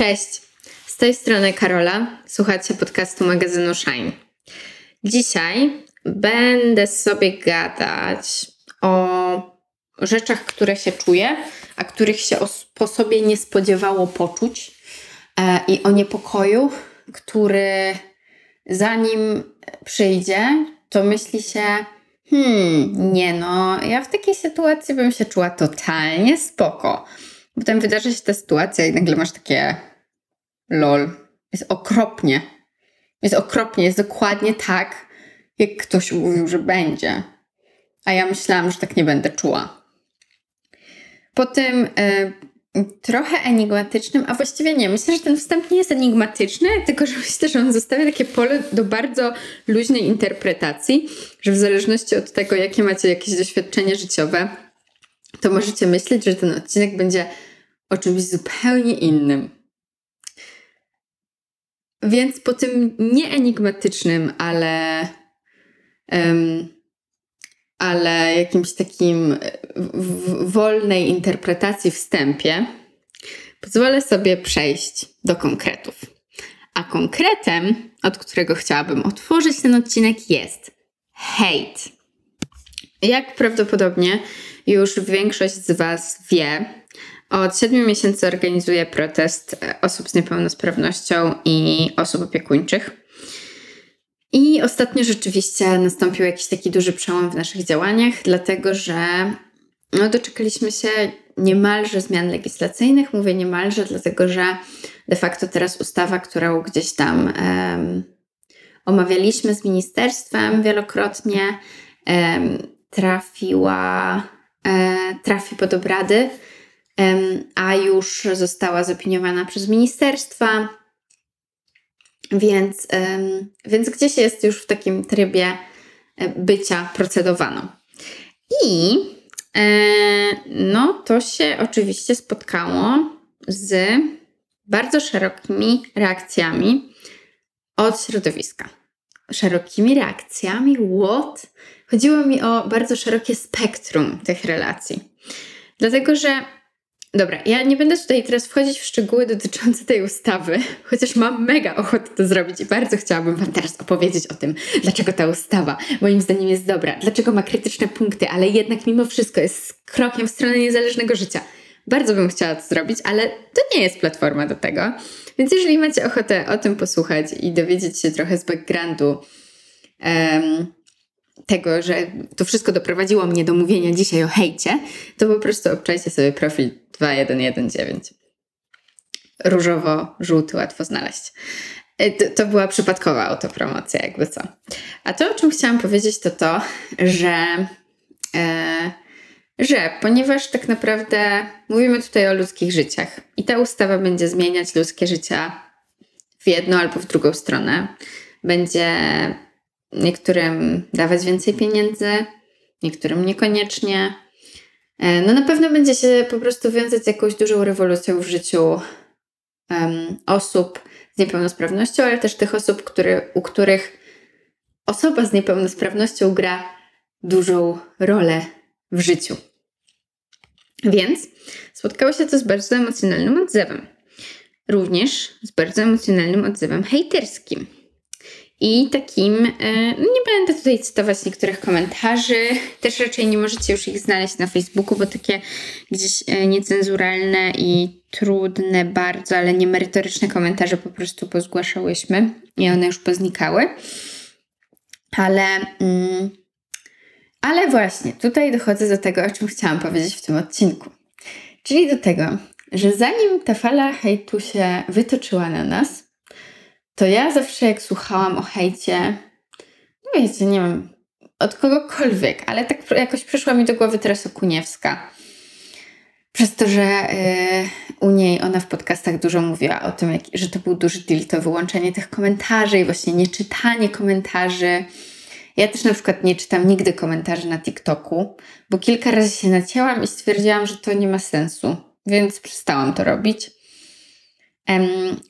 Cześć, z tej strony Karola, słuchacie podcastu magazynu Shine. Dzisiaj będę sobie gadać o rzeczach, które się czuję, a których się po sobie nie spodziewało poczuć i o niepokoju, który zanim przyjdzie, to myśli się ja w takiej sytuacji bym się czuła totalnie spoko. Potem wydarzy się ta sytuacja i nagle masz takie lol, jest okropnie, jest dokładnie tak, jak ktoś mówił, że będzie. A ja myślałam, że tak nie będę czuła. Po tym trochę enigmatycznym, a właściwie nie, myślę, że ten wstęp nie jest enigmatyczny, tylko że myślę, że on zostawia takie pole do bardzo luźnej interpretacji, że w zależności od tego, jakie macie jakieś doświadczenie życiowe, to możecie myśleć, że ten odcinek będzie o czymś zupełnie innym. Więc po tym nieenigmatycznym, ale jakimś takim wolnej interpretacji wstępie, pozwolę sobie przejść do konkretów. A konkretem, od którego chciałabym otworzyć ten odcinek, jest hejt. Jak prawdopodobnie już większość z Was wie, od 7 miesięcy organizuję protest osób z niepełnosprawnością i osób opiekuńczych. I ostatnio rzeczywiście nastąpił jakiś taki duży przełom w naszych działaniach, dlatego że doczekaliśmy się niemalże zmian legislacyjnych. Mówię niemalże, dlatego że de facto teraz ustawa, którą gdzieś tam omawialiśmy z ministerstwem wielokrotnie, trafi pod obrady, a już została zaopiniowana przez ministerstwa, więc gdzieś jest już w takim trybie bycia procedowano. I to się oczywiście spotkało z bardzo szerokimi reakcjami od środowiska. Szerokimi reakcjami? What? Chodziło mi o bardzo szerokie spektrum tych relacji. Dlatego, że ja nie będę tutaj teraz wchodzić w szczegóły dotyczące tej ustawy, chociaż mam mega ochotę to zrobić i bardzo chciałabym Wam teraz opowiedzieć o tym, dlaczego ta ustawa moim zdaniem jest dobra, dlaczego ma krytyczne punkty, ale jednak mimo wszystko jest krokiem w stronę niezależnego życia. Bardzo bym chciała to zrobić, ale to nie jest platforma do tego. Więc jeżeli macie ochotę o tym posłuchać i dowiedzieć się trochę z backgroundu tego, że to wszystko doprowadziło mnie do mówienia dzisiaj o hejcie, to po prostu obczajcie sobie profil 2119. Różowo-żółty, łatwo znaleźć. To była przypadkowa autopromocja, jakby co. A to, o czym chciałam powiedzieć, to, że ponieważ tak naprawdę mówimy tutaj o ludzkich życiach i ta ustawa będzie zmieniać ludzkie życia w jedną albo w drugą stronę, będzie niektórym dawać więcej pieniędzy, niektórym niekoniecznie. Na pewno będzie się po prostu wiązać z jakąś dużą rewolucją w życiu osób z niepełnosprawnością, ale też tych osób, u których osoba z niepełnosprawnością gra dużą rolę w życiu. Więc spotkało się to z bardzo emocjonalnym odzewem. Również z bardzo emocjonalnym odzewem hejterskim. I takim, nie będę tutaj cytować niektórych komentarzy, też raczej nie możecie już ich znaleźć na Facebooku, bo takie gdzieś niecenzuralne i trudne bardzo, ale niemerytoryczne komentarze po prostu pozgłaszałyśmy i one już poznikały. Ale właśnie, tutaj dochodzę do tego, o czym chciałam powiedzieć w tym odcinku. Czyli do tego, że zanim ta fala hejtu się wytoczyła na nas, to ja zawsze jak słuchałam o hejcie, nie wiem, od kogokolwiek, ale tak jakoś przyszła mi do głowy teraz Okuniewska. Przez to, że u niej ona w podcastach dużo mówiła o tym, że to był duży deal, to wyłączenie tych komentarzy i właśnie nieczytanie komentarzy. Ja też na przykład nie czytam nigdy komentarzy na TikToku, bo kilka razy się nacięłam i stwierdziłam, że to nie ma sensu, więc przestałam to robić.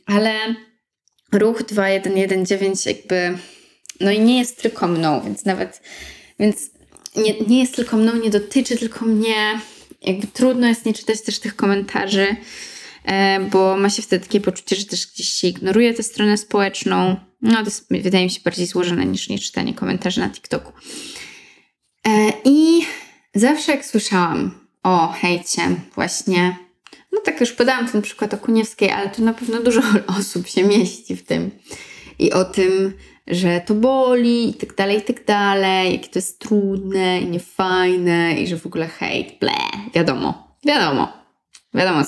Ale ruch 2119 jakby i nie jest tylko mną, więc nie jest tylko mną, nie dotyczy tylko mnie. Jakby trudno jest nie czytać też tych komentarzy. bo ma się wtedy takie poczucie, że też gdzieś się ignoruje tę stronę społeczną. No to jest, wydaje mi się, bardziej złożone niż nieczytanie komentarzy na TikToku. I zawsze jak słyszałam o hejcie właśnie, no tak już podałam ten przykład Okuniewskiej, ale tu na pewno dużo osób się mieści w tym. I o tym, że to boli i tak dalej, jakie to jest trudne i niefajne i że w ogóle hejt, ble, wiadomo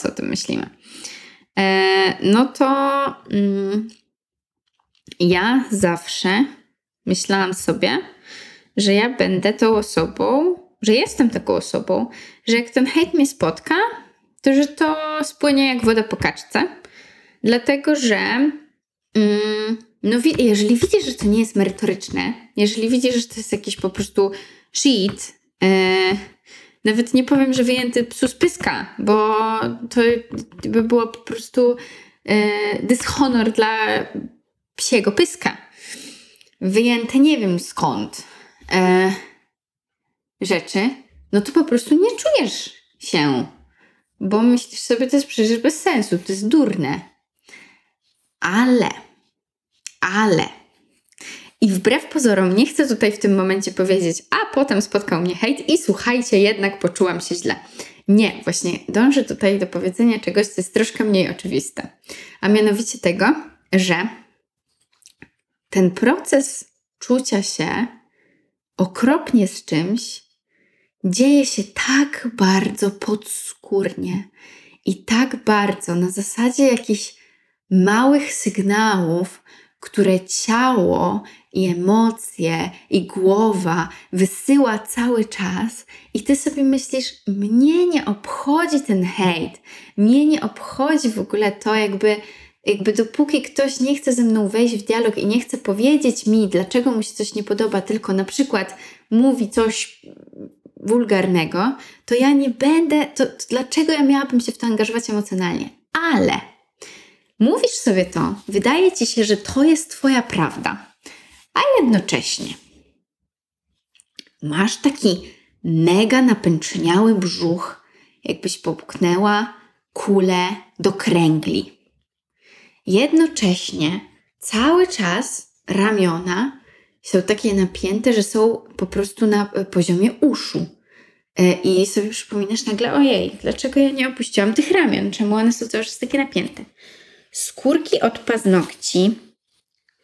co o tym myślimy. No to ja zawsze myślałam sobie, że ja będę tą osobą, że jestem taką osobą, że jak ten hejt mnie spotka, to że to spłynie jak woda po kaczce, dlatego że no jeżeli widzisz, że to nie jest merytoryczne, jeżeli widzisz, że to jest jakiś po prostu shit, nawet nie powiem, że wyjęty psu z pyska, bo to by było po prostu dyshonor dla psiego pyska. Wyjęte nie wiem skąd rzeczy, no to po prostu nie czujesz się, bo myślisz sobie, to jest przecież bez sensu, to jest durne. Ale i wbrew pozorom nie chcę tutaj w tym momencie powiedzieć, a potem spotkał mnie hejt i słuchajcie, jednak poczułam się źle. Nie, właśnie dążę tutaj do powiedzenia czegoś, co jest troszkę mniej oczywiste. A mianowicie tego, że ten proces czucia się okropnie z czymś dzieje się tak bardzo podskórnie i tak bardzo na zasadzie jakichś małych sygnałów, które ciało i emocje i głowa wysyła cały czas i ty sobie myślisz, mnie nie obchodzi ten hejt, mnie nie obchodzi w ogóle to, jakby dopóki ktoś nie chce ze mną wejść w dialog i nie chce powiedzieć mi, dlaczego mu się coś nie podoba, tylko na przykład mówi coś wulgarnego, to ja nie będę, to dlaczego ja miałabym się w to angażować emocjonalnie? Ale mówisz sobie to, wydaje ci się, że to jest twoja prawda, a jednocześnie masz taki mega napęczniały brzuch, jakbyś popchnęła kulę do kręgli. Jednocześnie cały czas ramiona są takie napięte, że są po prostu na poziomie uszu. I sobie przypominasz nagle, ojej, dlaczego ja nie opuściłam tych ramion? Czemu one są cały czas takie napięte? Skórki od paznokci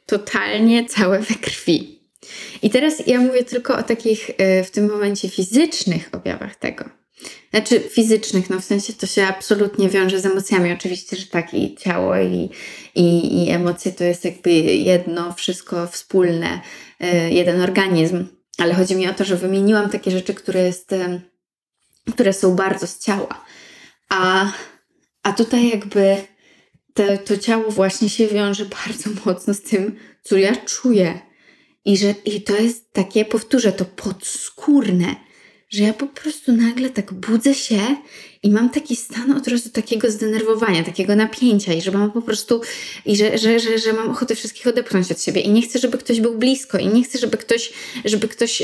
totalnie całe we krwi. I teraz ja mówię tylko o takich w tym momencie fizycznych objawach tego. Znaczy fizycznych, no w sensie to się absolutnie wiąże z emocjami. Oczywiście, że tak i ciało i emocje to jest jakby jedno, wszystko wspólne, jeden organizm. Ale chodzi mi o to, że wymieniłam takie rzeczy, które są bardzo z ciała. A tutaj jakby to ciało właśnie się wiąże bardzo mocno z tym, co ja czuję. I to jest takie, powtórzę, to podskórne, że ja po prostu nagle tak budzę się i mam taki stan od razu takiego zdenerwowania, takiego napięcia i że mam po prostu, że mam ochotę wszystkich odepchnąć od siebie i nie chcę, żeby ktoś był blisko i nie chcę, żeby ktoś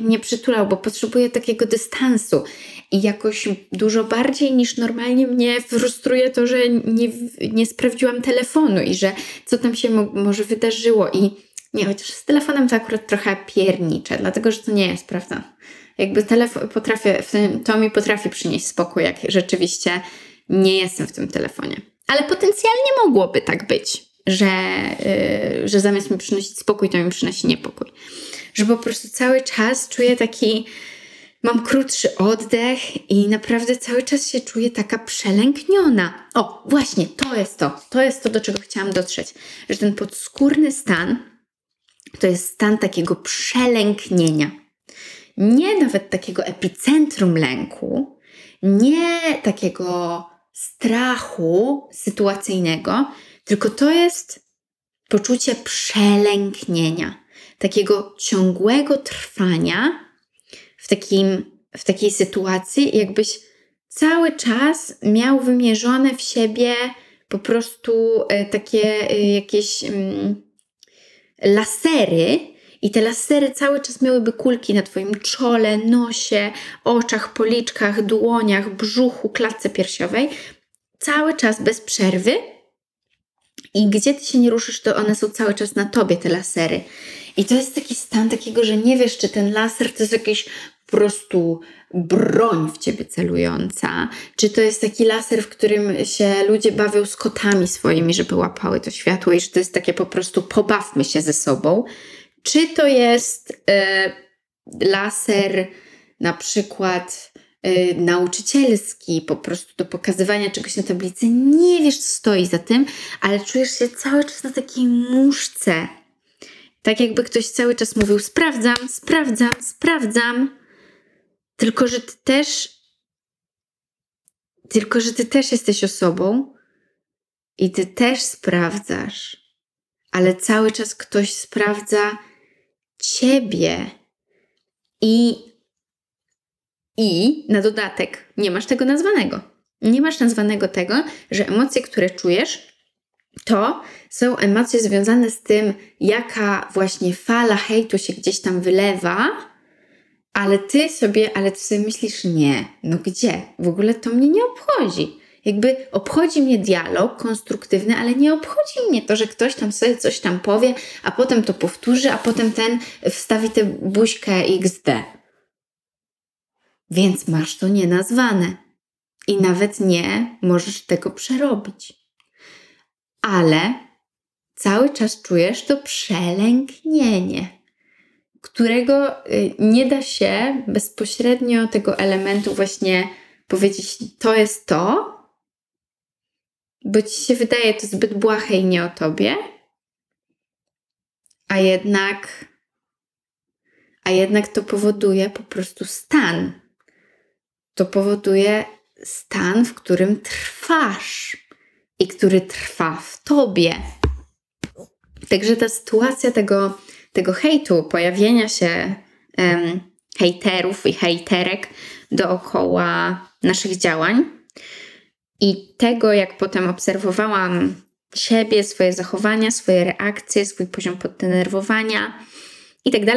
mnie przytulał, bo potrzebuję takiego dystansu i jakoś dużo bardziej niż normalnie mnie frustruje to, że nie sprawdziłam telefonu i że co tam się może wydarzyło i nie, chociaż z telefonem to akurat trochę pierniczę, dlatego że to nie jest prawda. Jakby telefon mi potrafi przynieść spokój, jak rzeczywiście nie jestem w tym telefonie. Ale potencjalnie mogłoby tak być, że zamiast mi przynosić spokój, to mi przynosi niepokój. Że po prostu cały czas czuję taki, mam krótszy oddech i naprawdę cały czas się czuję taka przelękniona. O, właśnie, to jest to, do czego chciałam dotrzeć. Że ten podskórny stan to jest stan takiego przelęknienia. Nie nawet takiego epicentrum lęku, nie takiego strachu sytuacyjnego, tylko to jest poczucie przelęknienia, takiego ciągłego trwania w takiej sytuacji, jakbyś cały czas miał wymierzone w siebie po prostu takie jakieś lasery I te lasery cały czas miałyby kulki na Twoim czole, nosie, oczach, policzkach, dłoniach, brzuchu, klatce piersiowej. Cały czas bez przerwy. I gdzie Ty się nie ruszysz, to one są cały czas na Tobie, te lasery. I to jest taki stan takiego, że nie wiesz, czy ten laser to jest jakiś po prostu broń w Ciebie celująca, czy to jest taki laser, w którym się ludzie bawią z kotami swoimi, żeby łapały to światło i że to jest takie po prostu pobawmy się ze sobą, czy to jest laser na przykład nauczycielski, po prostu do pokazywania czegoś na tablicy, nie wiesz co stoi za tym, ale czujesz się cały czas na takiej muszce, tak jakby ktoś cały czas mówił sprawdzam, sprawdzam, sprawdzam. Tylko, że ty też jesteś osobą i ty też sprawdzasz, ale cały czas ktoś sprawdza ciebie i na dodatek nie masz tego nazwanego. Nie masz nazwanego tego, że emocje, które czujesz, to są emocje związane z tym, jaka właśnie fala hejtu się gdzieś tam wylewa. Ale ty sobie myślisz, nie, no gdzie? W ogóle to mnie nie obchodzi. Jakby obchodzi mnie dialog konstruktywny, ale nie obchodzi mnie to, że ktoś tam sobie coś tam powie, a potem to powtórzy, a potem ten wstawi tę buźkę XD. Więc masz to nienazwane. I nawet nie możesz tego przerobić. Ale cały czas czujesz to przelęknienie, którego nie da się bezpośrednio tego elementu właśnie powiedzieć, to jest to, bo ci się wydaje to zbyt błahe i nie o tobie, a jednak to powoduje po prostu stan. To powoduje stan, w którym trwasz i który trwa w tobie. Także ta sytuacja tego hejtu, pojawienia się hejterów i hejterek dookoła naszych działań i tego, jak potem obserwowałam siebie, swoje zachowania, swoje reakcje, swój poziom poddenerwowania itd.,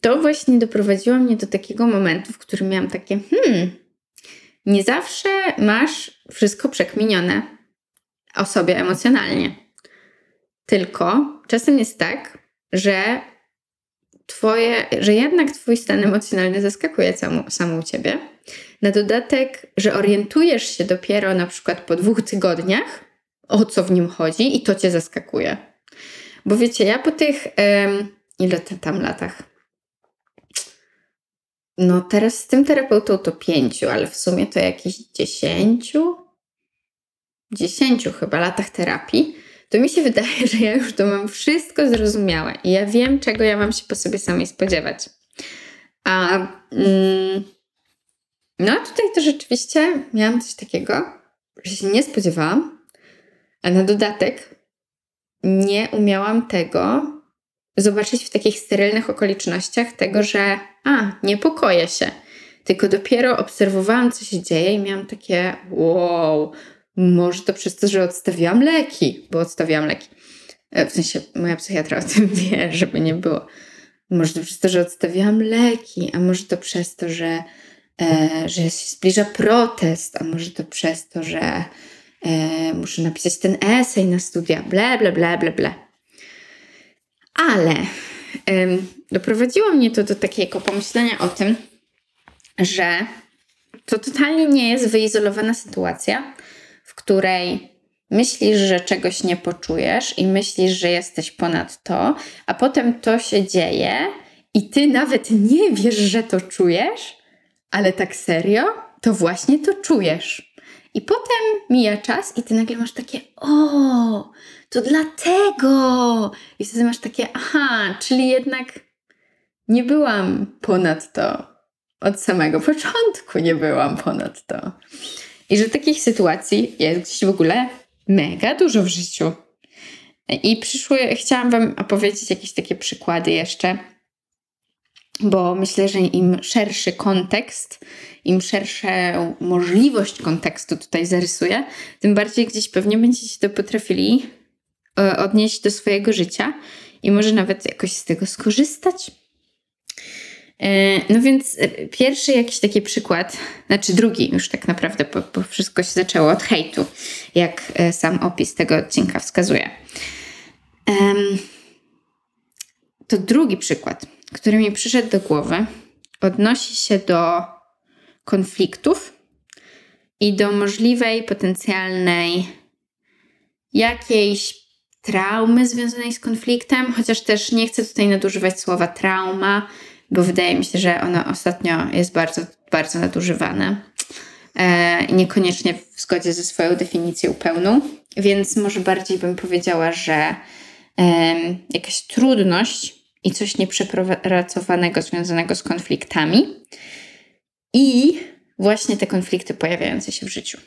to właśnie doprowadziło mnie do takiego momentu, w którym miałam takie nie zawsze masz wszystko przekminione o sobie emocjonalnie. Tylko czasem jest tak, że jednak twój stan emocjonalny zaskakuje samą ciebie. Na dodatek, że orientujesz się dopiero na przykład po 2 tygodniach, o co w nim chodzi i to cię zaskakuje. Bo wiecie, ja po tych ile tam latach? No teraz z tym terapeutą to 5, ale w sumie to jakieś 10 chyba latach terapii. To mi się wydaje, że ja już to mam wszystko zrozumiałe i ja wiem, czego ja mam się po sobie samej spodziewać. No a tutaj to rzeczywiście miałam coś takiego, że się nie spodziewałam, a na dodatek nie umiałam tego zobaczyć w takich sterylnych okolicznościach, tego, że niepokoję się, tylko dopiero obserwowałam, co się dzieje i miałam takie wow, może to przez to, że odstawiłam leki, bo odstawiłam leki. W sensie moja psychiatra o tym wie, żeby nie było. Może to przez to, że odstawiłam leki, a może to przez to, że się zbliża protest, a może to przez to, że muszę napisać ten esej na studia, ble, ble, ble, ble, ble. Ale doprowadziło mnie to do takiego pomyślenia o tym, że to totalnie nie jest wyizolowana sytuacja, w której myślisz, że czegoś nie poczujesz i myślisz, że jesteś ponad to, a potem to się dzieje i ty nawet nie wiesz, że to czujesz, ale tak serio, to właśnie to czujesz. I potem mija czas i ty nagle masz takie o, to dlatego! I wtedy masz takie aha, czyli jednak nie byłam ponad to. Od samego początku nie byłam ponad to. I że takich sytuacji jest w ogóle mega dużo w życiu. I chciałam Wam opowiedzieć jakieś takie przykłady jeszcze, bo myślę, że im szerszy kontekst, im szerszą możliwość kontekstu tutaj zarysuję, tym bardziej gdzieś pewnie będziecie to potrafili odnieść do swojego życia i może nawet jakoś z tego skorzystać. No więc pierwszy jakiś taki przykład, znaczy drugi już tak naprawdę, bo wszystko się zaczęło od hejtu, jak sam opis tego odcinka wskazuje. To drugi przykład, który mi przyszedł do głowy, odnosi się do konfliktów i do możliwej, potencjalnej jakiejś traumy związanej z konfliktem, chociaż też nie chcę tutaj nadużywać słowa trauma, bo wydaje mi się, że ono ostatnio jest bardzo, bardzo nadużywane. Niekoniecznie w zgodzie ze swoją definicją pełną, więc może bardziej bym powiedziała, że jakaś trudność i coś nieprzepracowanego związanego z konfliktami i właśnie te konflikty pojawiające się w życiu.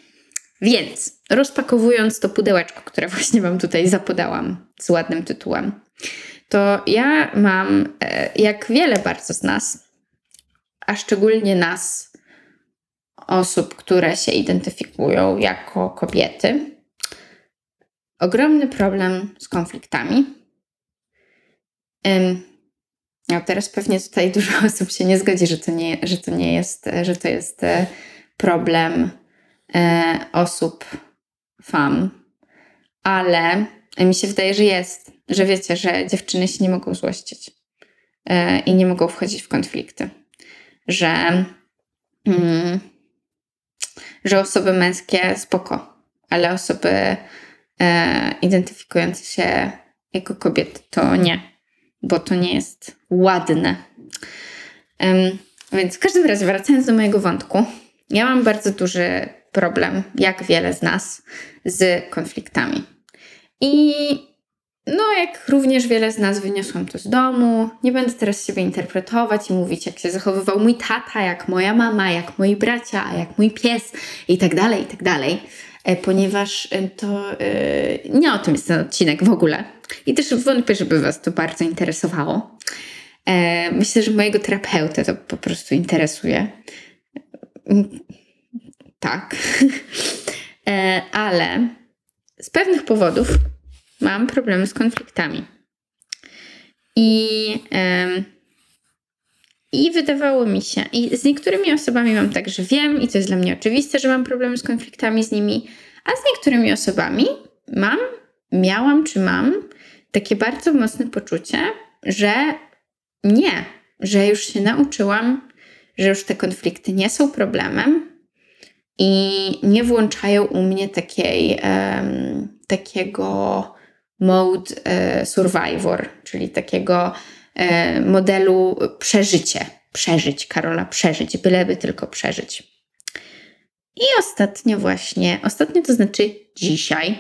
Więc rozpakowując to pudełeczko, które właśnie Wam tutaj zapodałam z ładnym tytułem, to ja mam, jak wiele bardzo z nas, a szczególnie nas, osób, które się identyfikują jako kobiety, ogromny problem z konfliktami. No teraz pewnie tutaj dużo osób się nie zgodzi, że to jest problem osób fam, ale mi się wydaje, że jest, że wiecie, że dziewczyny się nie mogą złościć i nie mogą wchodzić w konflikty, że osoby męskie spoko, ale osoby identyfikujące się jako kobiety to nie, bo to nie jest ładne. Więc w każdym razie, wracając do mojego wątku, ja mam bardzo duży problem, jak wiele z nas, z konfliktami. I no jak również wiele z nas wyniosłam to z domu, nie będę teraz siebie interpretować i mówić, jak się zachowywał mój tata, jak moja mama, jak moi bracia, a jak mój pies i tak dalej, ponieważ to nie o tym jest ten odcinek w ogóle i też wątpię, żeby Was to bardzo interesowało. Myślę, że mojego terapeutę to po prostu interesuje. Tak. Ale z pewnych powodów mam problemy z konfliktami. I wydawało mi się, i z niektórymi osobami mam tak, że wiem i to jest dla mnie oczywiste, że mam problemy z konfliktami z nimi, a z niektórymi osobami miałam takie bardzo mocne poczucie, że nie, że już się nauczyłam, że już te konflikty nie są problemem i nie włączają u mnie takiego mode survivor, czyli takiego modelu przeżyć, Karola, przeżyć, byleby tylko przeżyć. I ostatnio, to znaczy dzisiaj,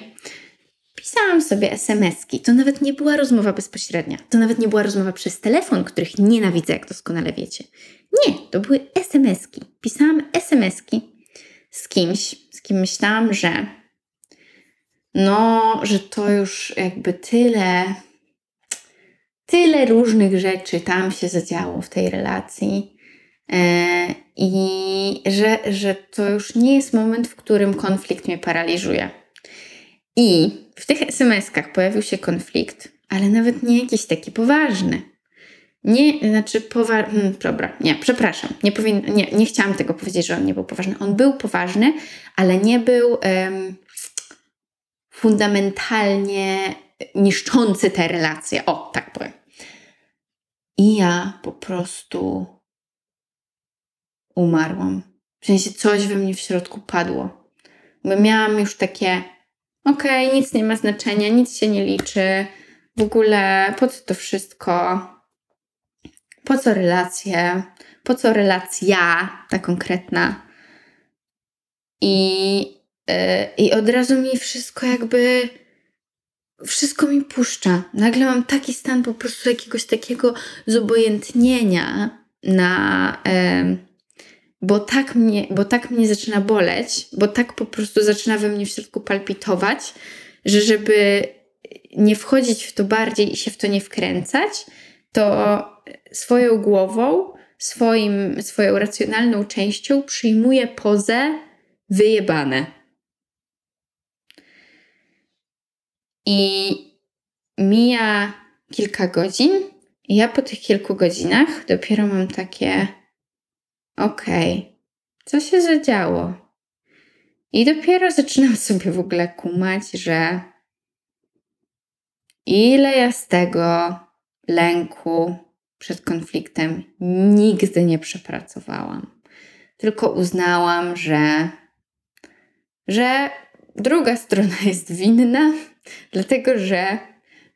pisałam sobie SMS-ki. To nawet nie była rozmowa bezpośrednia. To nawet nie była rozmowa przez telefon, których nienawidzę, jak doskonale wiecie. Nie, to były SMS-ki. Pisałam SMS-ki z kimś, z kim myślałam, że to już jakby tyle różnych rzeczy tam się zadziało w tej relacji i że to już nie jest moment, w którym konflikt mnie paraliżuje. I w tych SMS-kach pojawił się konflikt, ale nawet nie jakiś taki poważny. Nie chciałam tego powiedzieć, że on nie był poważny. On był poważny, ale nie był fundamentalnie niszczący te relacje. O, tak powiem. I ja po prostu umarłam. W sensie coś we mnie w środku padło. Bo miałam już takie okej, nic nie ma znaczenia, nic się nie liczy. W ogóle po co to wszystko? Po co relacje? Po co relacja ta konkretna? I od razu mi wszystko mi puszcza. Nagle mam taki stan po prostu jakiegoś takiego zobojętnienia bo tak mnie zaczyna boleć, bo tak po prostu zaczyna we mnie w środku palpitować, że żeby nie wchodzić w to bardziej i się w to nie wkręcać, to swoją głową, swoją racjonalną częścią przyjmuję pozę wyjebane. I mija kilka godzin. I ja po tych kilku godzinach dopiero mam takie okej, co się zadziało? I dopiero zaczynam sobie w ogóle kumać, że ile ja z tego lęku przed konfliktem nigdy nie przepracowałam. Tylko uznałam, że druga strona jest winna, dlatego że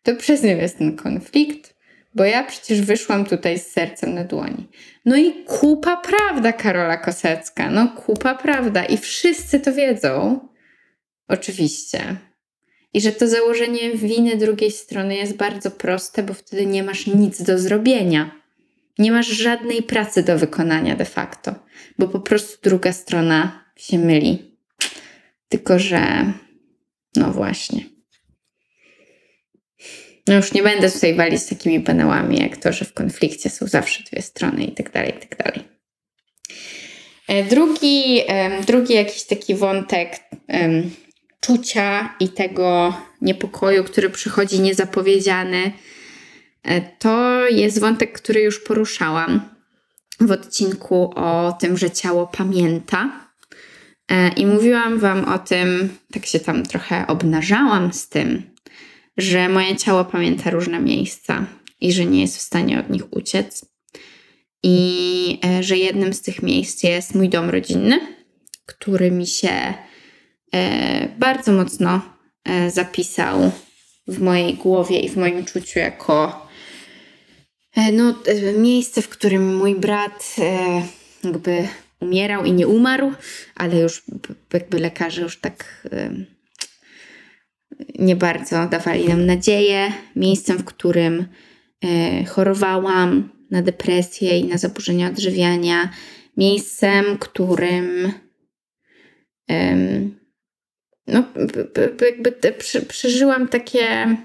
to przez nią jest ten konflikt, bo ja przecież wyszłam tutaj z sercem na dłoni. No i kupa prawda Karola Kosecka, no kupa prawda i wszyscy to wiedzą, oczywiście. I że to założenie winy drugiej strony jest bardzo proste, bo wtedy nie masz nic do zrobienia. Nie masz żadnej pracy do wykonania de facto, bo po prostu druga strona się myli. Tylko że, no właśnie. No już nie będę tutaj walić z takimi banałami, jak to, że w konflikcie są zawsze dwie strony i tak dalej, i tak dalej. Drugi jakiś taki wątek czucia i tego niepokoju, który przychodzi niezapowiedziany, to jest wątek, który już poruszałam w odcinku o tym, że ciało pamięta. I mówiłam wam o tym, tak się tam trochę obnażałam z tym, że moje ciało pamięta różne miejsca i że nie jest w stanie od nich uciec. I że jednym z tych miejsc jest mój dom rodzinny, który mi się bardzo mocno zapisał w mojej głowie i w moim czuciu jako miejsce, w którym mój brat jakby umierał i nie umarł, ale już jakby lekarze już tak nie bardzo dawali nam nadzieję. Miejscem, w którym chorowałam na depresję i na zaburzenia odżywiania. Miejscem, którym przeżyłam takie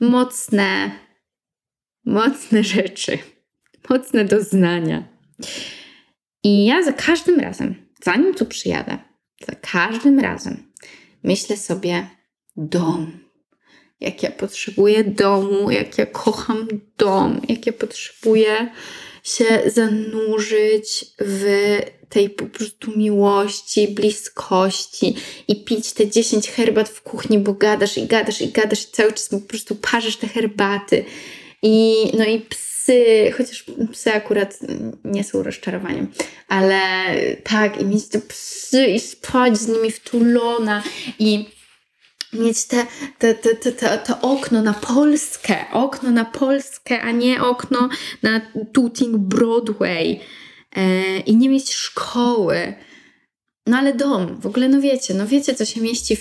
mocne rzeczy, mocne doznania. I ja za każdym razem, zanim tu przyjadę, za każdym razem myślę sobie dom. Jak ja potrzebuję domu, jak ja kocham dom, jak ja potrzebuję się zanurzyć w tej po prostu miłości, bliskości i pić te 10 herbat w kuchni, bo gadasz i cały czas po prostu parzysz te herbaty. I psy, chociaż psy akurat nie są rozczarowaniem, ale tak, i mieć te psy i spać z nimi wtulona i mieć te okno na Polskę, a nie okno na Tooting Broadway i nie mieć szkoły. No ale dom, w ogóle wiecie co się mieści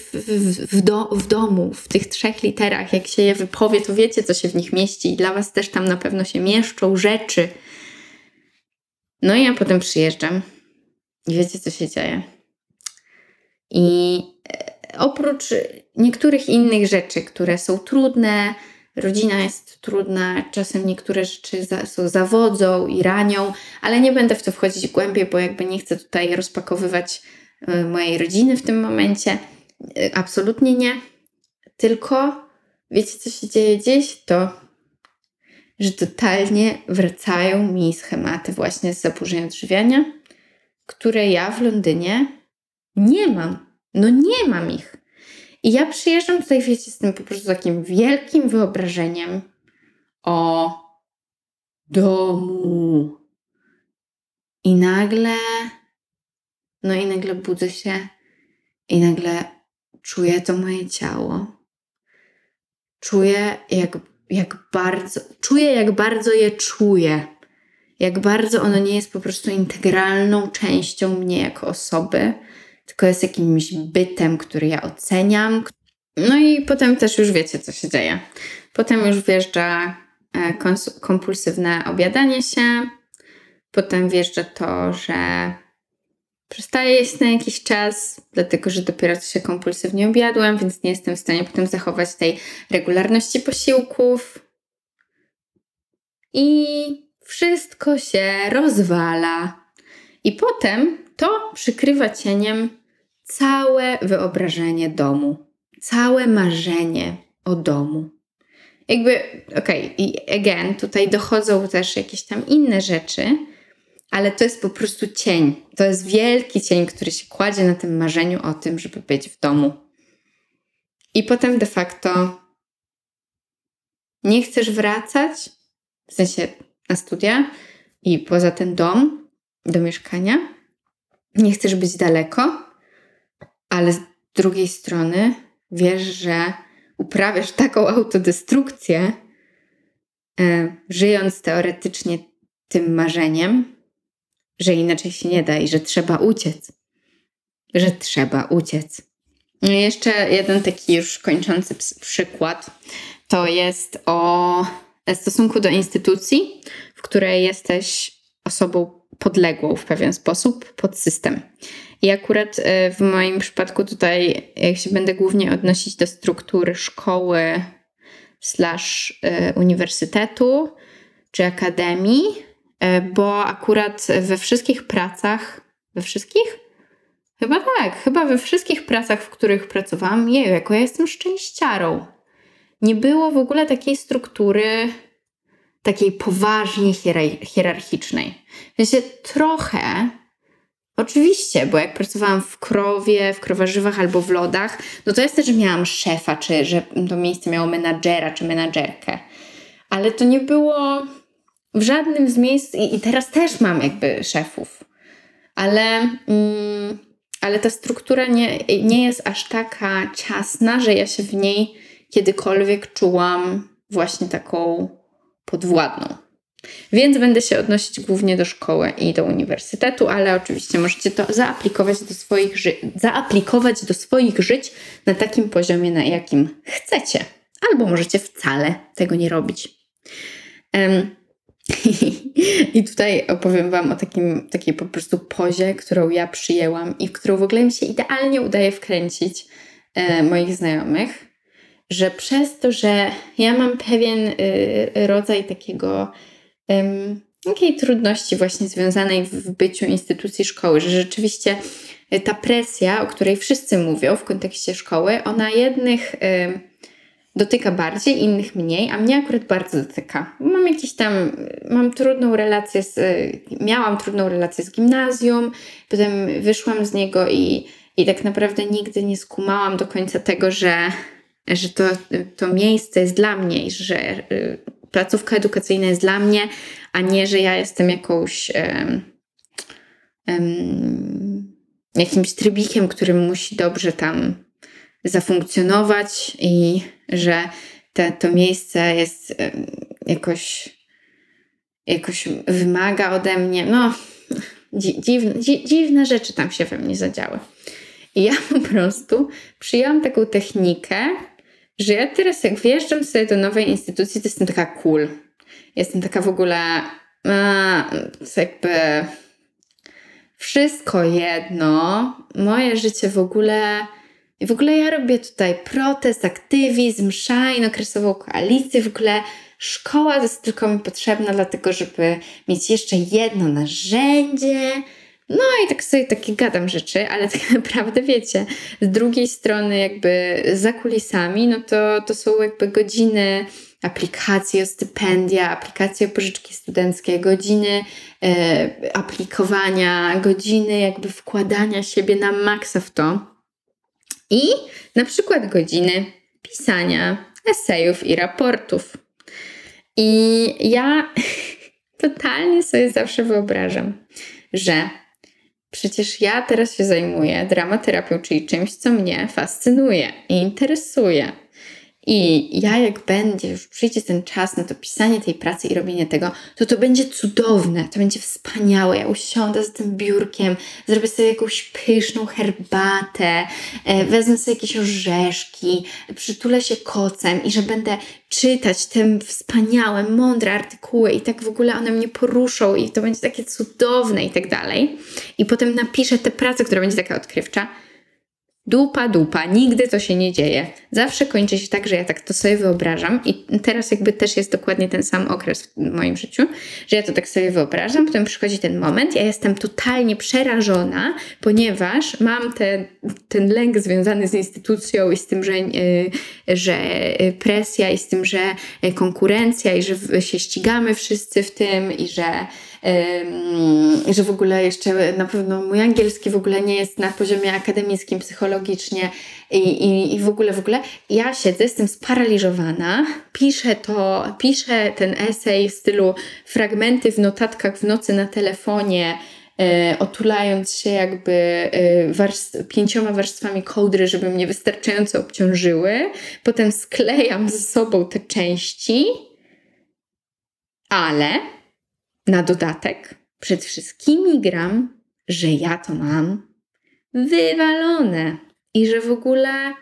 w domu, w tych 3 literach, jak się je wypowie, to wiecie co się w nich mieści i dla was też tam na pewno się mieszczą rzeczy. No i ja potem przyjeżdżam i wiecie co się dzieje. I oprócz niektórych innych rzeczy, które są trudne, rodzina jest trudna, czasem niektóre rzeczy zawodzą i ranią, ale nie będę w to wchodzić głębiej, bo jakby nie chcę tutaj rozpakowywać mojej rodziny w tym momencie. Absolutnie nie. Tylko wiecie, co się dzieje dziś? To, że totalnie wracają mi schematy właśnie z zaburzeń odżywiania, które ja w Londynie nie mam. No nie mam ich. I ja przyjeżdżam tutaj, wiecie, z tym po prostu takim wielkim wyobrażeniem o domu. I nagle, budzę się i nagle czuję to moje ciało. Czuję, jak bardzo je czuję. Jak bardzo ono nie jest po prostu integralną częścią mnie jako osoby, tylko jest jakimś bytem, który ja oceniam. No i potem też już wiecie, co się dzieje. Potem już wjeżdża kompulsywne objadanie się. Potem wjeżdża to, że przestaję jeść na jakiś czas, dlatego że dopiero co się kompulsywnie objadłem, więc nie jestem w stanie potem zachować tej regularności posiłków. I wszystko się rozwala. I potem to przykrywa cieniem całe wyobrażenie domu, całe marzenie o domu. Jakby, okej, i again, tutaj dochodzą też jakieś tam inne rzeczy, ale to jest po prostu cień. To jest wielki cień, który się kładzie na tym marzeniu o tym, żeby być w domu. I potem de facto nie chcesz wracać, w sensie na studia i poza ten dom, do mieszkania. Nie chcesz być daleko, ale z drugiej strony wiesz, że uprawiasz taką autodestrukcję, żyjąc teoretycznie tym marzeniem, że inaczej się nie da i że trzeba uciec. Że trzeba uciec. No i jeszcze jeden taki już kończący przykład to jest o stosunku do instytucji, w której jesteś osobą podległą w pewien sposób pod system. I akurat w moim przypadku tutaj, jak się będę głównie odnosić do struktury szkoły / uniwersytetu czy akademii, bo akurat we wszystkich pracach, w których pracowałam, jako ja jestem szczęściarą. Nie było w ogóle takiej struktury, takiej poważnie hierarchicznej. Wiecie, trochę, oczywiście, bo jak pracowałam w Krowie, w Krowarzywach albo w Lodach, no to jest też, że miałam szefa, czy że to miejsce miało menadżera, czy menadżerkę. Ale to nie było w żadnym z miejsc i teraz też mam jakby szefów. Ale ta struktura nie jest aż taka ciasna, że ja się w niej kiedykolwiek czułam właśnie taką podwładną. Więc będę się odnosić głównie do szkoły i do uniwersytetu, ale oczywiście możecie to zaaplikować do swoich żyć na takim poziomie, na jakim chcecie. Albo możecie wcale tego nie robić. I tutaj opowiem wam o takiej po prostu pozie, którą ja przyjęłam i w którą w ogóle mi się idealnie udaje wkręcić moich znajomych, że przez to, że ja mam pewien rodzaj takiego takiej trudności właśnie związanej w byciu instytucji szkoły, że rzeczywiście ta presja, o której wszyscy mówią w kontekście szkoły, ona jednych dotyka bardziej, innych mniej, a mnie akurat bardzo dotyka. Miałam trudną relację z gimnazjum, potem wyszłam z niego i tak naprawdę nigdy nie skumałam do końca tego, że to miejsce jest dla mnie i że placówka edukacyjna jest dla mnie, a nie, że ja jestem jakimś trybikiem, który musi dobrze tam zafunkcjonować i że to miejsce jest jakoś wymaga ode mnie. No, dziwne rzeczy tam się we mnie zadziały. I ja po prostu przyjęłam taką technikę, że ja teraz jak wjeżdżam sobie do nowej instytucji, to jestem taka cool. Jestem taka w ogóle jakby wszystko jedno. Moje życie w ogóle ja robię tutaj protest, aktywizm, Shine, okresową koalicję, w ogóle szkoła jest tylko mi potrzebna dlatego, żeby mieć jeszcze jedno narzędzie. No i tak sobie gadam rzeczy, ale tak naprawdę wiecie, z drugiej strony jakby za kulisami, no to są jakby godziny aplikacji o stypendia, aplikacje o pożyczki studenckie, godziny aplikowania, godziny jakby wkładania siebie na maksa w to. I na przykład godziny pisania esejów i raportów. I ja totalnie sobie zawsze wyobrażam, że przecież ja teraz się zajmuję dramaterapią, czyli czymś, co mnie fascynuje i interesuje. I ja jak już przyjdzie ten czas na to pisanie tej pracy i robienie tego, to będzie cudowne, to będzie wspaniałe. Ja usiądę za tym biurkiem, zrobię sobie jakąś pyszną herbatę, wezmę sobie jakieś orzeszki, przytulę się kocem i że będę czytać te wspaniałe, mądre artykuły i tak w ogóle one mnie poruszą i to będzie takie cudowne i tak dalej. I potem napiszę tę pracę, która będzie taka odkrywcza. dupa, nigdy to się nie dzieje. Zawsze kończy się tak, że ja tak to sobie wyobrażam i teraz jakby też jest dokładnie ten sam okres w moim życiu, że ja to tak sobie wyobrażam, potem przychodzi ten moment, ja jestem totalnie przerażona, ponieważ mam ten lęk związany z instytucją i z tym, że presja i z tym, że konkurencja i że się ścigamy wszyscy w tym i że w ogóle jeszcze na pewno mój angielski w ogóle nie jest na poziomie akademickim, psychologicznie i w ogóle. Ja siedzę, jestem sparaliżowana, piszę ten esej w stylu fragmenty w notatkach w nocy na telefonie, otulając się jakby 5 warstwami kołdry, żeby mnie wystarczająco obciążyły. Potem sklejam ze sobą te części, ale na dodatek przed wszystkimi gram, że ja to mam wywalone i że w ogóle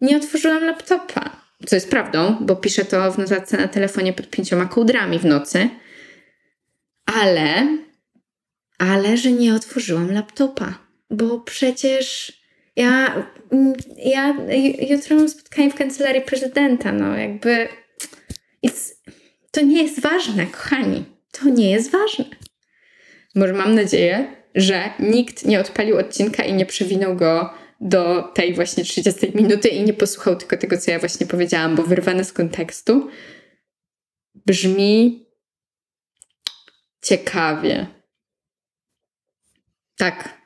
nie otworzyłam laptopa, co jest prawdą, bo piszę to w notatce na telefonie pod 5 kołdrami w nocy, ale że nie otworzyłam laptopa, bo przecież ja jutro mam spotkanie w kancelarii prezydenta, no jakby to nie jest ważne, kochani. To nie jest ważne. Może mam nadzieję, że nikt nie odpalił odcinka i nie przewinął go do tej właśnie 30 minuty i nie posłuchał tylko tego, co ja właśnie powiedziałam, bo wyrwane z kontekstu brzmi ciekawie. Tak,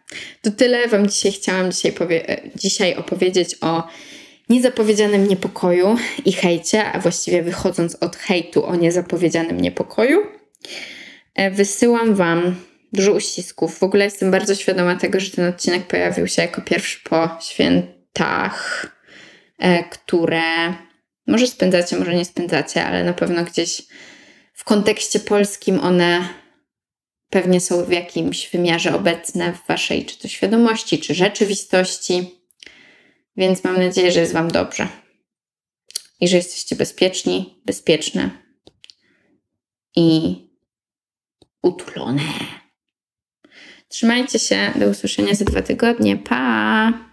to tyle Wam dzisiaj chciałam dzisiaj opowiedzieć o niezapowiedzianym niepokoju i hejcie, a właściwie wychodząc od hejtu o niezapowiedzianym niepokoju. Wysyłam Wam dużo uścisków. W ogóle jestem bardzo świadoma tego, że ten odcinek pojawił się jako pierwszy po świętach, które może spędzacie, może nie spędzacie, ale na pewno gdzieś w kontekście polskim one pewnie są w jakimś wymiarze obecne w Waszej czy to świadomości, czy rzeczywistości, więc mam nadzieję, że jest Wam dobrze i że jesteście bezpieczni, bezpieczne i utulone. Trzymajcie się, do usłyszenia za 2 tygodnie. Pa!